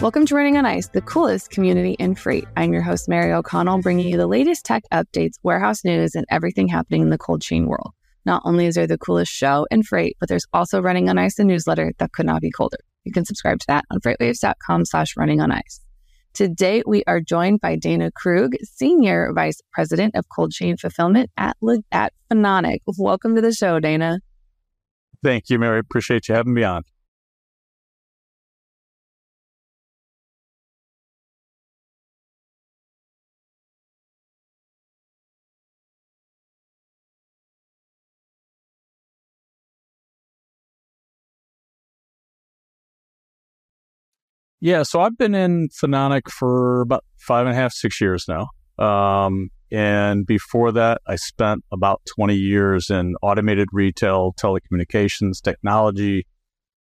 Welcome to Running on Ice, the coolest community in freight. I'm your host, Mary O'Connell, bringing you the latest tech updates, warehouse news, and everything happening in the cold chain world. Not only is there the coolest show in freight, but there's also Running on Ice, the newsletter that could not be colder. You can subscribe to that on FreightWaves.com/runningonIce. Today, we are joined by Dana Krug, Senior Vice President of Cold Chain Fulfillment at Phononic. Welcome to the show, Dana. Thank you, Mary. Appreciate you having me on. Yeah, so I've been in Phononic for about 5.5, 6 years now. And before that, I spent about 20 years in automated retail, telecommunications, technology,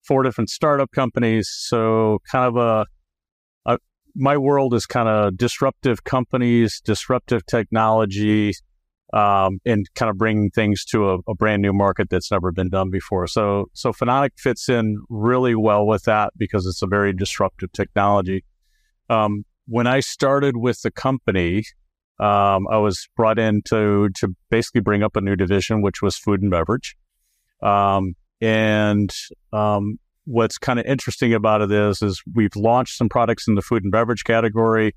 4 different startup companies. So kind of my world is kind of disruptive companies, disruptive technology, and kind of bringing things to a brand new market that's never been done before. So Phononic fits in really well with that because it's a very disruptive technology. When I started with the company, I was brought in to basically bring up a new division, which was food and beverage. What's kind of interesting about it is we've launched some products in the food and beverage category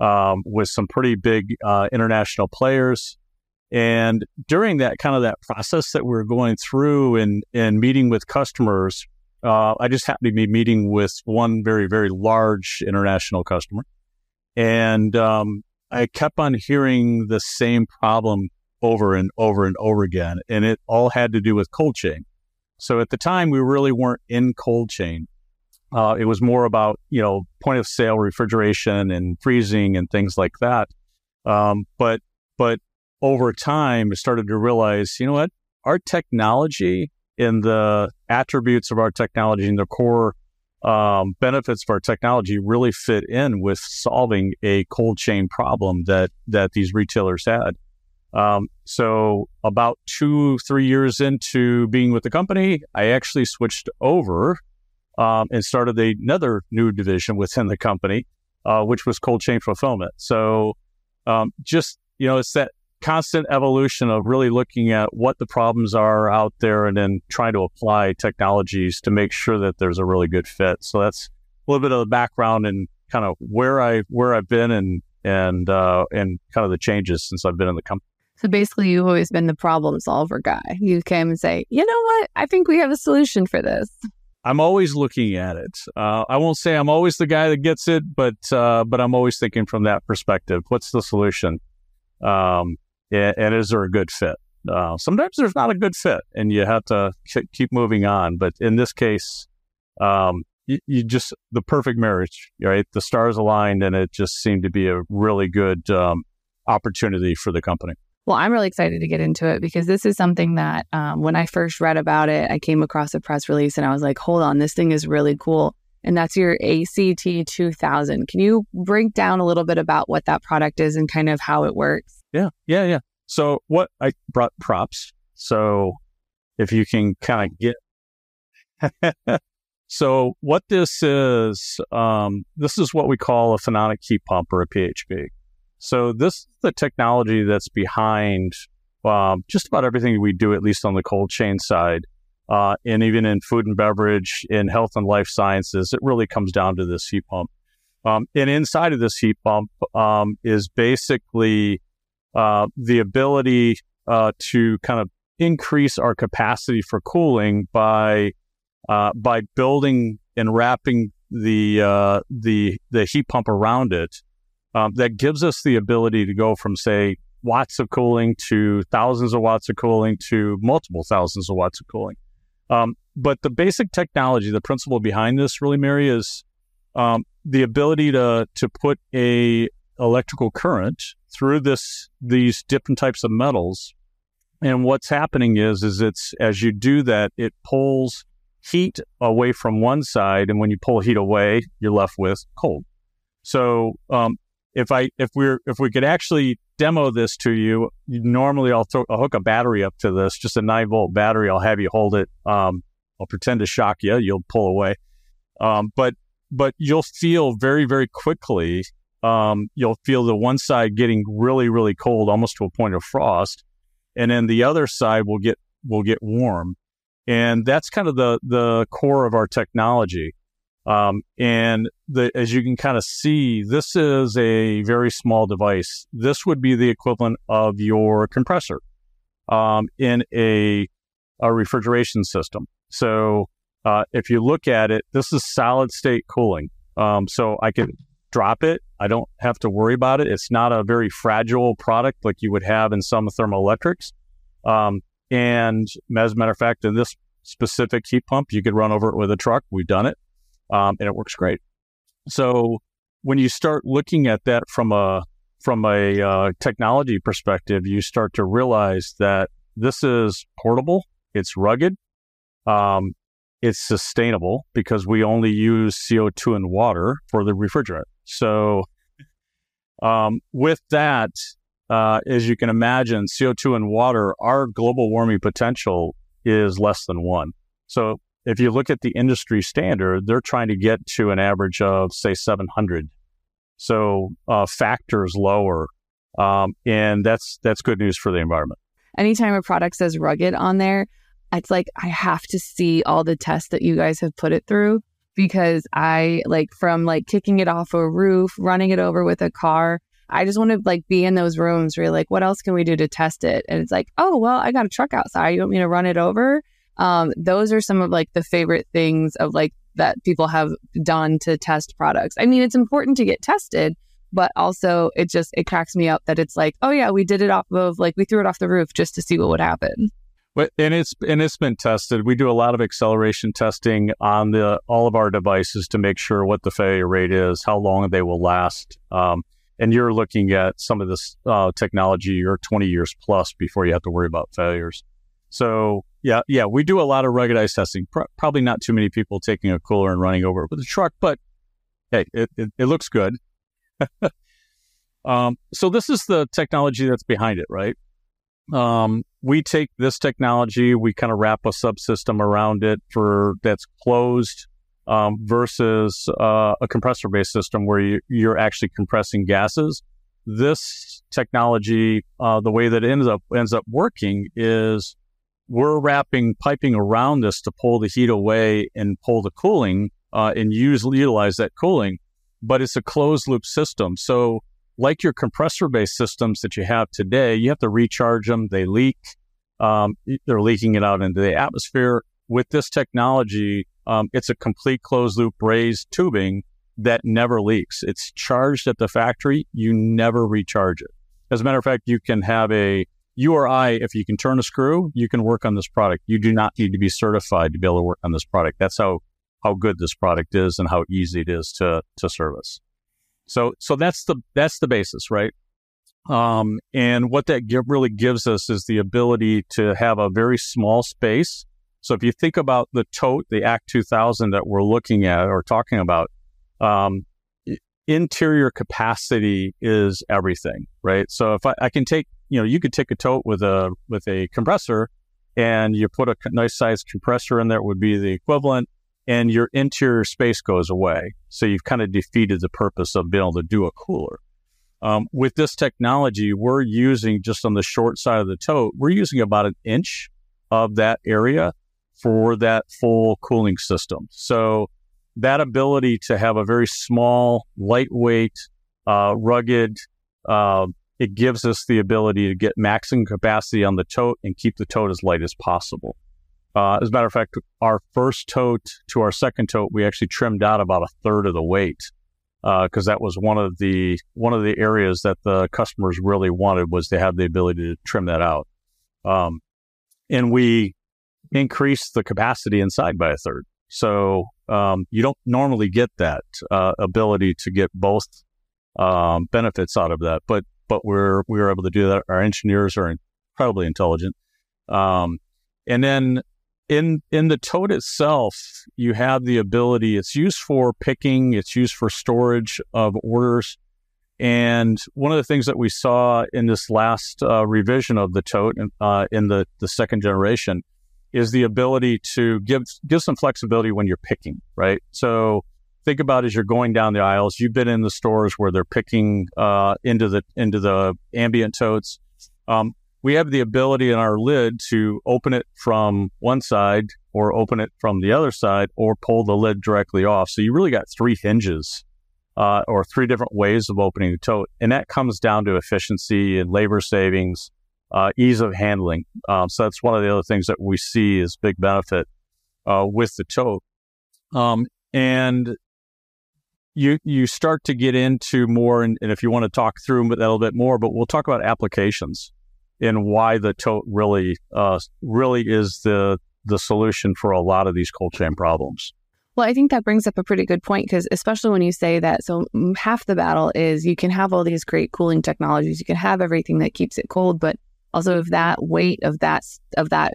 with some pretty big international players. And during that kind of that process that we were going through and meeting with customers, I just happened to be meeting with one very, very large international customer. And I kept on hearing the same problem over and over and over again. And it all had to do with cold chain. So at the time, we really weren't in cold chain. It was more about, point of sale refrigeration and freezing and things like that. But over time, I started to realize, our technology and the attributes of our technology and the core benefits of our technology really fit in with solving a cold chain problem that these retailers had. So about 2-3 years into being with the company, I actually switched over and started another new division within the company, which was cold chain fulfillment. So it's that constant evolution of really looking at what the problems are out there and then trying to apply technologies to make sure that there's a really good fit. So that's a little bit of the background and kind of where I've been and kind of the changes since I've been in the company. So basically you've always been the problem solver guy. You came and say, you know what? I think we have a solution for this. I'm always looking at it. I won't say I'm always the guy that gets it, but I'm always thinking from that perspective. What's the solution? And is there a good fit? Sometimes there's not a good fit and you have to keep moving on. But in this case, you just the perfect marriage, right? The stars aligned and it just seemed to be a really good opportunity for the company. Well, I'm really excited to get into it because this is something that when I first read about it, I came across a press release and I was like, hold on, this thing is really cool. And that's your ACT 2000. Can you break down a little bit about what that product is and kind of how it works? Yeah. So what I brought props. So if you can kind of get... So what this is, what we call a Phononic heat pump or a PHP. So this is the technology that's behind just about everything we do, at least on the cold chain side. And even in food and beverage, in health and life sciences, it really comes down to this heat pump. And inside of this heat pump is basically the ability to kind of increase our capacity for cooling by building and wrapping the heat pump around it. That gives us the ability to go from, say, watts of cooling to thousands of watts of cooling to multiple thousands of watts of cooling. But the basic technology, the principle behind this really, Mary, is the ability to put a electrical current through these different types of metals. And what's happening is it's as you do that, it pulls heat away from one side. And when you pull heat away, you're left with cold. So If we could actually demo this to you, normally I'll hook a battery up to this, just a 9-volt battery. I'll have you hold it. I'll pretend to shock you. You'll pull away. But you'll feel very, very quickly. You'll feel the one side getting really, really cold, almost to a point of frost. And then the other side will get warm. And that's kind of the core of our technology. As you can kind of see, this is a very small device. This would be the equivalent of your compressor, in a refrigeration system. So, if you look at it, this is solid state cooling. So I could drop it. I don't have to worry about it. It's not a very fragile product like you would have in some thermoelectrics. And as a matter of fact, in this specific heat pump, you could run over it with a truck. We've done it. And it works great. So when you start looking at that from a technology perspective, you start to realize that this is portable. It's rugged. It's sustainable because we only use CO2 and water for the refrigerant. So, with that, as you can imagine, CO2 and water, our global warming potential is less than 1. So if you look at the industry standard, they're trying to get to an average of, say, 700. So factors lower. And that's good news for the environment. Anytime a product says rugged on there, it's like, I have to see all the tests that you guys have put it through, because I from kicking it off a roof, running it over with a car, I just want to be in those rooms where you're like, what else can we do to test it? And it's like, oh, well, I got a truck outside. You want me to run it over? Those are some of the favorite things of that people have done to test products. I mean, it's important to get tested, but also it cracks me up that it's like, oh yeah, we did it off of we threw it off the roof just to see what would happen. But it's been tested. We do a lot of acceleration testing on all of our devices to make sure what the failure rate is, how long they will last. And you're looking at some of this technology, you're 20 years plus before you have to worry about failures. So yeah, we do a lot of ruggedized testing. Probably not too many people taking a cooler and running over it with a truck, but hey, it looks good. So this is the technology that's behind it, right? We take this technology, we kind of wrap a subsystem around it that's closed, versus a compressor-based system where you're actually compressing gases. This technology, the way that it ends up working is we're wrapping piping around this to pull the heat away and pull the cooling, and utilize that cooling, but it's a closed loop system. So like your compressor-based systems that you have today, you have to recharge them. They leak. They're leaking it out into the atmosphere. With this technology, it's a complete closed-loop brazed tubing that never leaks. It's charged at the factory. You never recharge it. As a matter of fact, you can have if you can turn a screw, you can work on this product. You do not need to be certified to be able to work on this product. That's how good this product is and how easy it is to service. So that's the basis, right? And what that really gives us is the ability to have a very small space. So if you think about the tote, the ACT 2000 that we're looking at or talking about, interior capacity is everything, right? So if I can take, you could take a tote with a compressor, and you put a nice size compressor in there, it would be the equivalent, and your interior space goes away. So you've kind of defeated the purpose of being able to do a cooler. With this technology, we're using, just on the short side of the tote, we're using about an inch of that area for that full cooling system. So that ability to have a very small, lightweight, rugged, it gives us the ability to get maximum capacity on the tote and keep the tote as light as possible. As a matter of fact, our first tote to our second tote, we actually trimmed out about a third of the weight, because that was one of the areas that the customers really wanted, was to have the ability to trim that out. And we increased the capacity inside by a third. So you don't normally get that ability to get both benefits out of that, but we were able to do that. Our engineers are incredibly intelligent. And then in the tote itself, you have the ability, it's used for picking, it's used for storage of orders. And one of the things that we saw in this last revision of the tote in the second generation is the ability to give some flexibility when you're picking, right? So think about as you're going down the aisles, you've been in the stores where they're picking into the ambient totes. We have the ability in our lid to open it from one side or open it from the other side or pull the lid directly off. So you really got three hinges or three different ways of opening the tote. And that comes down to efficiency and labor savings, ease of handling. So that's one of the other things that we see as big benefit with the tote. And you start to get into more, and if you want to talk through a little bit more, but we'll talk about applications and why the tote really is the solution for a lot of these cold chain problems. Well, I think that brings up a pretty good point, because especially when you say that, so half the battle is you can have all these great cooling technologies, you can have everything that keeps it cold, but also if that weight of that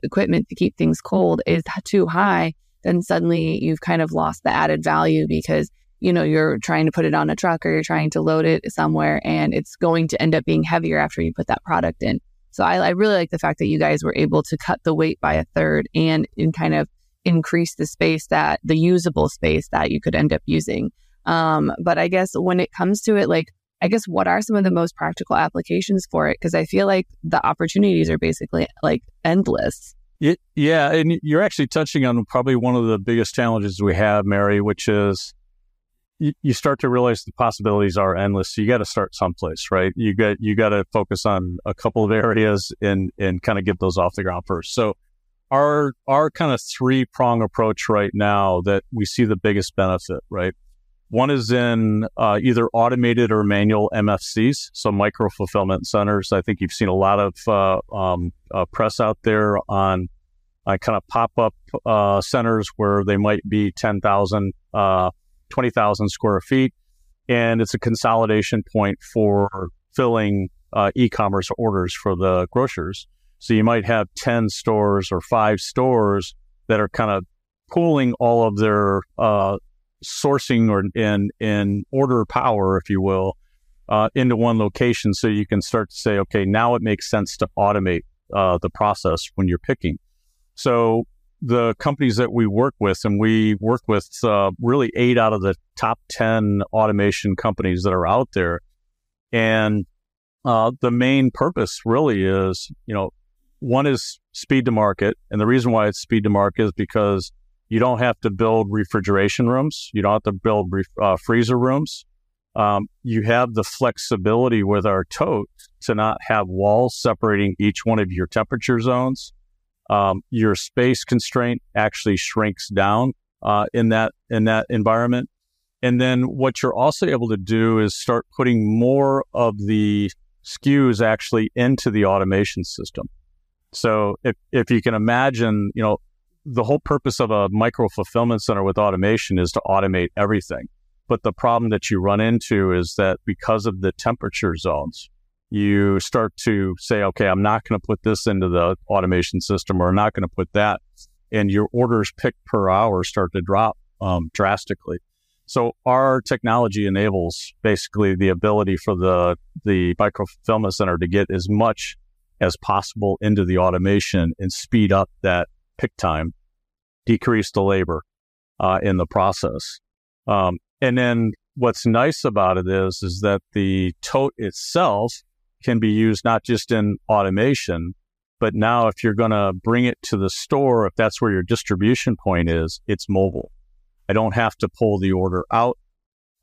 equipment to keep things cold is too high, then suddenly you've kind of lost the added value, because you know you're trying to put it on a truck or you're trying to load it somewhere, and it's going to end up being heavier after you put that product in. So I really like the fact that you guys were able to cut the weight by 1/3 and kind of increase the space that the usable space that you could end up using. But I guess when it comes to it, like, I guess what are some of the most practical applications for it? Because I feel like the opportunities are basically like endless. Yeah. And you're actually touching on probably one of the biggest challenges we have, Mary, which is you start to realize the possibilities are endless. So you got to start someplace, right? You got to focus on a couple of areas and kind of get those off the ground first. So our kind of three-prong approach right now that we see the biggest benefit, right? One is in either automated or manual MFCs, so micro-fulfillment centers. I think you've seen a lot of press out there on kind of pop-up centers where they might be 10,000, 20,000 square feet, and it's a consolidation point for filling e-commerce orders for the grocers. So you might have 10 stores or 5 stores that are kind of pooling all of their sourcing or in order power, if you will, into one location. So you can start to say, okay, now it makes sense to automate the process when you're picking. So the companies that we work with, and we work with really 8 out of the top 10 automation companies that are out there. And the main purpose really is, one is speed to market. And the reason why it's speed to market is because you don't have to build refrigeration rooms. You don't have to build freezer rooms. You have the flexibility with our tote to not have walls separating each one of your temperature zones. Your space constraint actually shrinks down in that environment. And then what you're also able to do is start putting more of the SKUs actually into the automation system. So if you can imagine, the whole purpose of a micro-fulfillment center with automation is to automate everything. But the problem that you run into is that because of the temperature zones, you start to say, okay, I'm not going to put this into the automation system, or I'm not going to put that. And your orders picked per hour start to drop drastically. So our technology enables basically the ability for the micro-fulfillment center to get as much as possible into the automation and speed up that pick time, decrease the labor in the process. And then what's nice about it is that the tote itself can be used not just in automation, but now if you're going to bring it to the store, if that's where your distribution point is, it's mobile. I don't have to pull the order out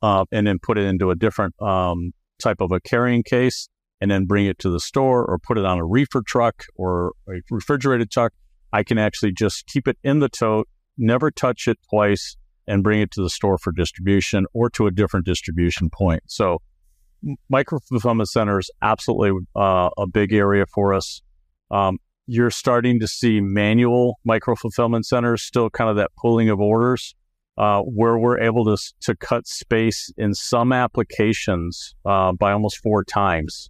and then put it into a different type of a carrying case and then bring it to the store or put it on a reefer truck or a refrigerated truck. I can actually just keep it in the tote, never touch it twice, and bring it to the store for distribution or to a different distribution point. So micro-fulfillment center is absolutely a big area for us. You're starting to see manual micro-fulfillment centers, still kind of that pooling of orders, where we're able to cut space in some applications by almost 4 times.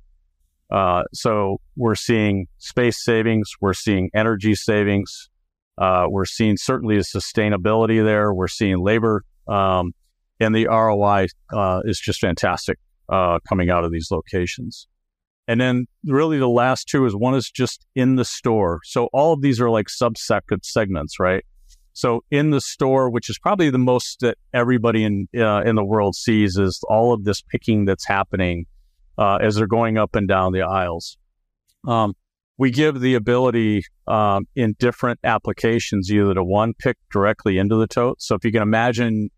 So we're seeing space savings, we're seeing energy savings, we're seeing certainly a sustainability there, we're seeing labor, and the ROI is just fantastic coming out of these locations. And then really the last two is one is just in the store. So all of these are like subsegments, right? So in the store, which is probably the most that everybody in the world sees, is all of this picking that's happening as they're going up and down the aisles. We give the ability in different applications either to one pick directly into the tote. So if you can imagine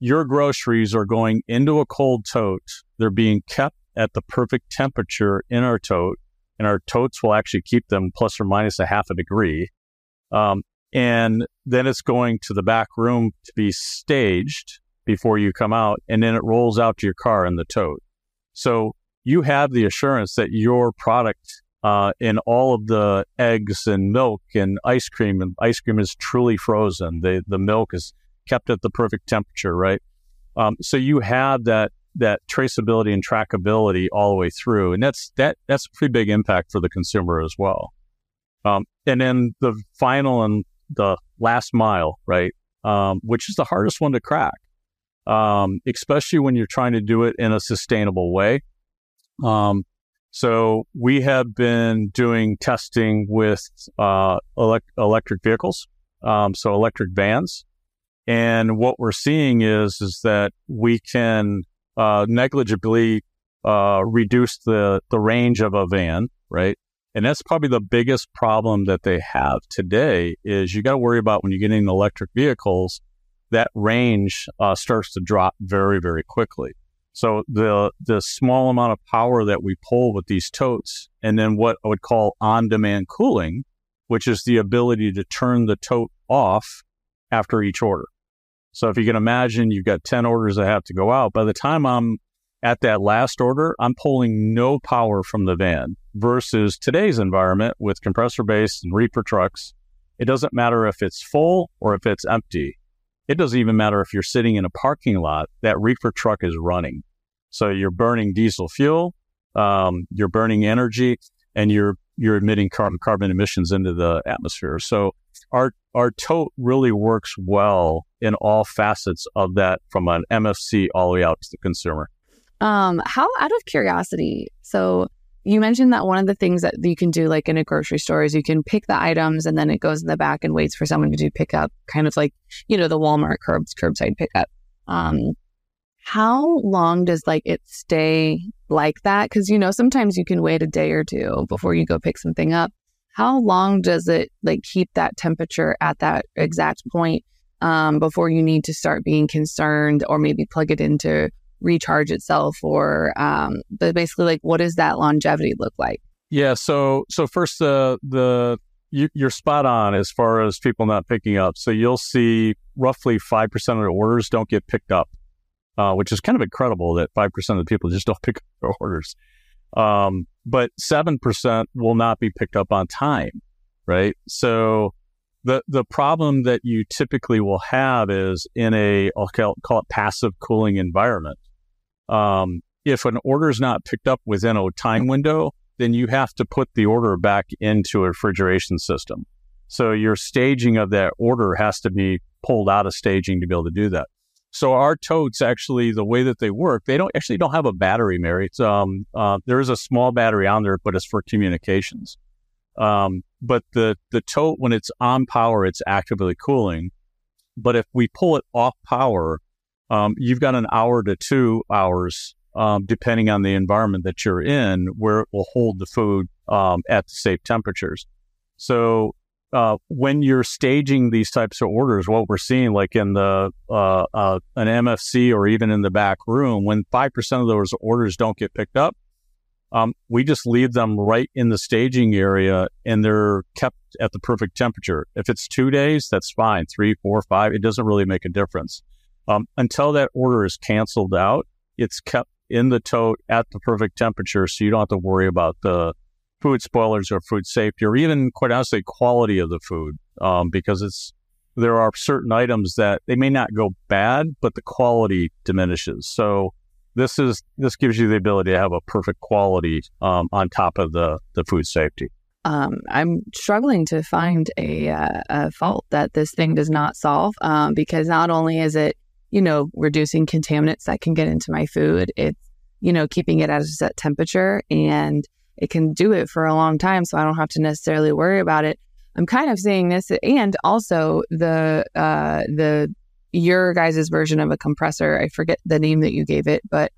your groceries are going into a cold tote, they're being kept at the perfect temperature in our tote, and our totes will actually keep them plus or minus a half a degree. And then it's going to the back room to be staged before you come out, and then it rolls out to your car in the tote. So you have the assurance that your product in all of the eggs and milk and ice cream is truly frozen. The milk is kept at the perfect temperature, right? So you have that traceability and trackability all the way through. And that's a pretty big impact for the consumer as well. And then the final and the last mile, right? Which is the hardest one to crack, especially when you're trying to do it in a sustainable way. So we have been doing testing with electric vehicles, so electric vans. And what we're seeing is that we can negligibly reduce the range of a van, right? And that's probably the biggest problem that they have today is you got to worry about when you get into electric vehicles, that range starts to drop very, very quickly. So the small amount of power that we pull with these totes, and then what I would call on-demand cooling, which is the ability to turn the tote off after each order. So if you can imagine, you've got 10 orders that have to go out. By the time I'm at that last order, I'm pulling no power from the van versus today's environment with compressor-based and reaper trucks. It doesn't matter if it's full or if it's empty. It doesn't even matter if you're sitting in a parking lot, that reaper truck is running. So you're burning diesel fuel, you're burning energy, and you're emitting carbon emissions into the atmosphere. So our tote really works well in all facets of that, from an MFC all the way out to the consumer. How, out of curiosity, so you mentioned that one of the things that you can do like in a grocery store is you can pick the items and then it goes in the back and waits for someone to do pickup, kind of like, you know, the Walmart curbside pickup. How long does like it stay like that? Because, you know, sometimes you can wait a day or two before you go pick something up. How long does it like keep that temperature at that exact point before you need to start being concerned or maybe plug it into recharge itself, or but basically, like, what does that longevity look like? Yeah, so first, you're spot on as far as people not picking up. So you'll see roughly 5% of the orders don't get picked up, which is kind of incredible that 5% of the people just don't pick up their orders. But 7% will not be picked up on time, right? So the problem that you typically will have is in a, I'll call it passive cooling environment. If an order is not picked up within a time window, then you have to put the order back into a refrigeration system. So your staging of that order has to be pulled out of staging to be able to do that. So our totes, actually, the way that they work, they don't have a battery, Mary. It's, there is a small battery on there, but it's for communications. But the tote, when it's on power, it's actively cooling. But if we pull it off power, you've got an hour to 2 hours, depending on the environment that you're in, where it will hold the food at safe temperatures. So when you're staging these types of orders, what we're seeing, like in the an MFC or even in the back room, when 5% of those orders don't get picked up, we just leave them right in the staging area and they're kept at the perfect temperature. If it's 2 days, that's fine. 3, 4, 5, it doesn't really make a difference. Until that order is canceled out, it's kept in the tote at the perfect temperature. So you don't have to worry about the food spoilers or food safety, or even, quite honestly, quality of the food, because there are certain items that they may not go bad, but the quality diminishes. So This gives you the ability to have a perfect quality on top of the food safety. I'm struggling to find a fault that this thing does not solve, because not only is it, you know, reducing contaminants that can get into my food, it's you know, keeping it at a set temperature, and it can do it for a long time. So I don't have to necessarily worry about it. I'm kind of seeing this, and also your guys' version of a compressor. I forget the name that you gave it, but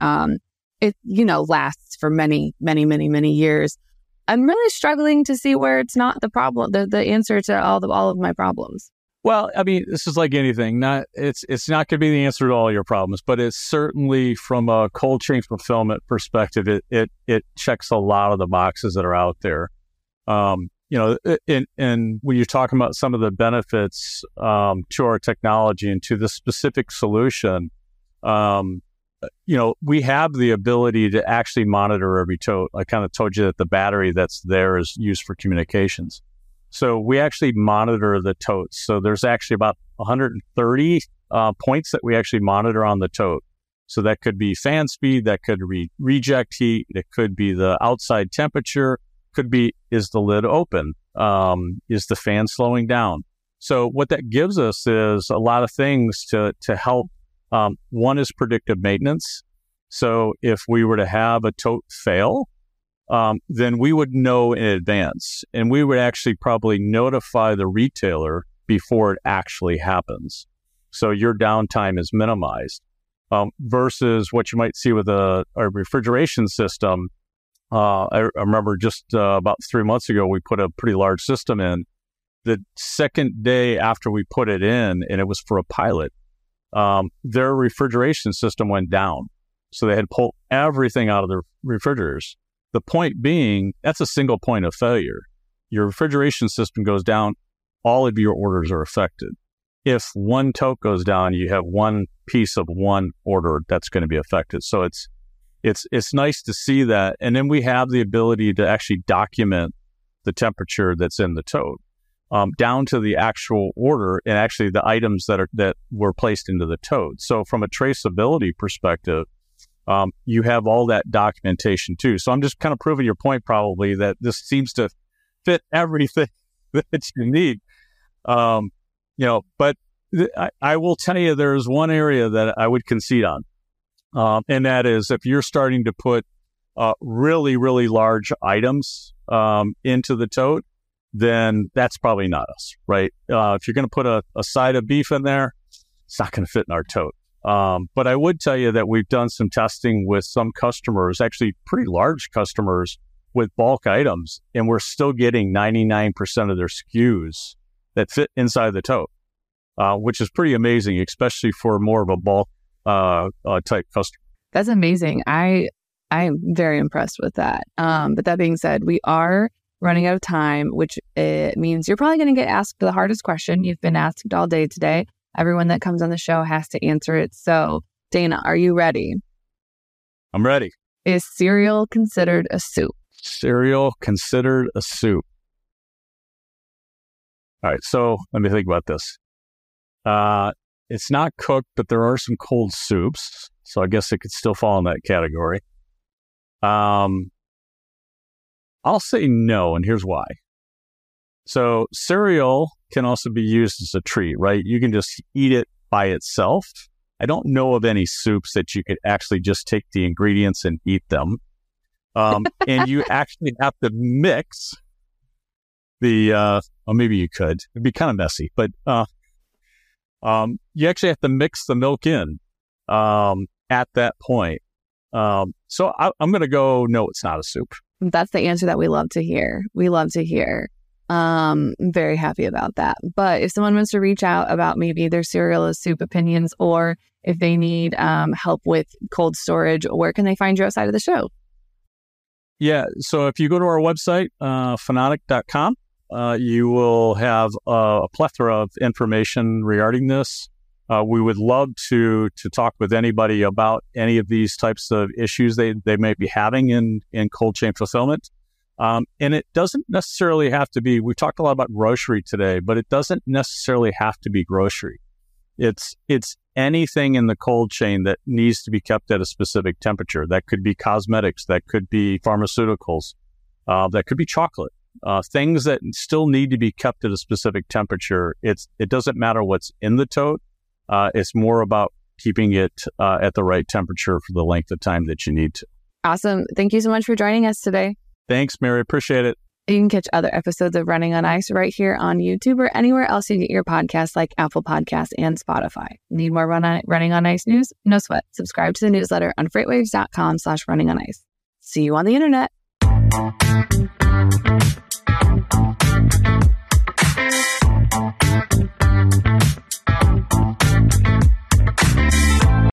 it, you know, lasts for many, many, many, many years. I'm really struggling to see where it's not the problem, the answer to all of my problems. Well, I mean, this is like anything. It's not going to be the answer to all your problems, but it's certainly, from a cold chain fulfillment perspective, it checks a lot of the boxes that are out there. You know, and when you're talking about some of the benefits to our technology and to the specific solution, you know, we have the ability to actually monitor every tote. I kind of told you that the battery that's there is used for communications. So we actually monitor the totes. So there's actually about 130 points that we actually monitor on the tote. So that could be fan speed, that could be reject heat, it could be the outside temperature, could be, is the lid open? Is the fan slowing down? So what that gives us is a lot of things to help. One is predictive maintenance. So if we were to have a tote fail, then we would know in advance, and we would actually probably notify the retailer before it actually happens. So your downtime is minimized, versus what you might see with a refrigeration system. I remember just about 3 months ago, we put a pretty large system in. The second day after we put it in, and it was for a pilot, their refrigeration system went down. So they had to pull everything out of their refrigerators. The point being, that's a single point of failure. Your refrigeration system goes down, all of your orders are affected. If one tote goes down, you have one piece of one order that's going to be affected. So it's nice to see that. And then we have the ability to actually document the temperature that's in the tote, down to the actual order and actually the items that were placed into the tote. So from a traceability perspective, you have all that documentation too. So I'm just kind of proving your point, probably, that this seems to fit everything that you need. You know, but I will tell you, there's one area that I would concede on. And that is, if you're starting to put really, really large items into the tote, then that's probably not us, right? If you're going to put a side of beef in there, it's not going to fit in our tote. But I would tell you that we've done some testing with some customers, actually pretty large customers, with bulk items, and we're still getting 99% of their SKUs that fit inside the tote, which is pretty amazing, especially for more of a bulk type customer. That's amazing. I'm very impressed with that. But that being said, we are running out of time, which it means you're probably going to get asked the hardest question you've been asked all day today. Everyone that comes on the show has to answer it. So, Dana, are you ready? I'm ready. Is cereal considered a soup? Cereal considered a soup. All right. So let me think about this. It's not cooked, but there are some cold soups. So I guess it could still fall in that category. I'll say no, and here's why. So cereal can also be used as a treat, right? You can just eat it by itself. I don't know of any soups that you could actually just take the ingredients and eat them. And you actually have to mix the, well, maybe you could. It'd be kind of messy, but you actually have to mix the milk in at that point. So I'm going to go, no, it's not a soup. That's the answer that we love to hear. We love to hear. I'm very happy about that. But if someone wants to reach out about maybe their cereal or soup opinions, or if they need help with cold storage, where can they find you outside of the show? Yeah. So if you go to our website, phononic.com, you will have a plethora of information regarding this. We would love to talk with anybody about any of these types of issues they may be having in cold chain fulfillment. And it doesn't necessarily have to be, we talked a lot about grocery today, but it doesn't necessarily have to be grocery. It's anything in the cold chain that needs to be kept at a specific temperature. That could be cosmetics, that could be pharmaceuticals, that could be chocolate, things that still need to be kept at a specific temperature. It doesn't matter what's in the tote. It's more about keeping it at the right temperature for the length of time that you need to. Awesome. Thank you so much for joining us today. Thanks, Mary. Appreciate it. You can catch other episodes of Running on Ice right here on YouTube or anywhere else you get your podcasts, like Apple Podcasts and Spotify. Need more Running on Ice news? No sweat. Subscribe to the newsletter on freightwaves.com/runningoниce. See you on the internet.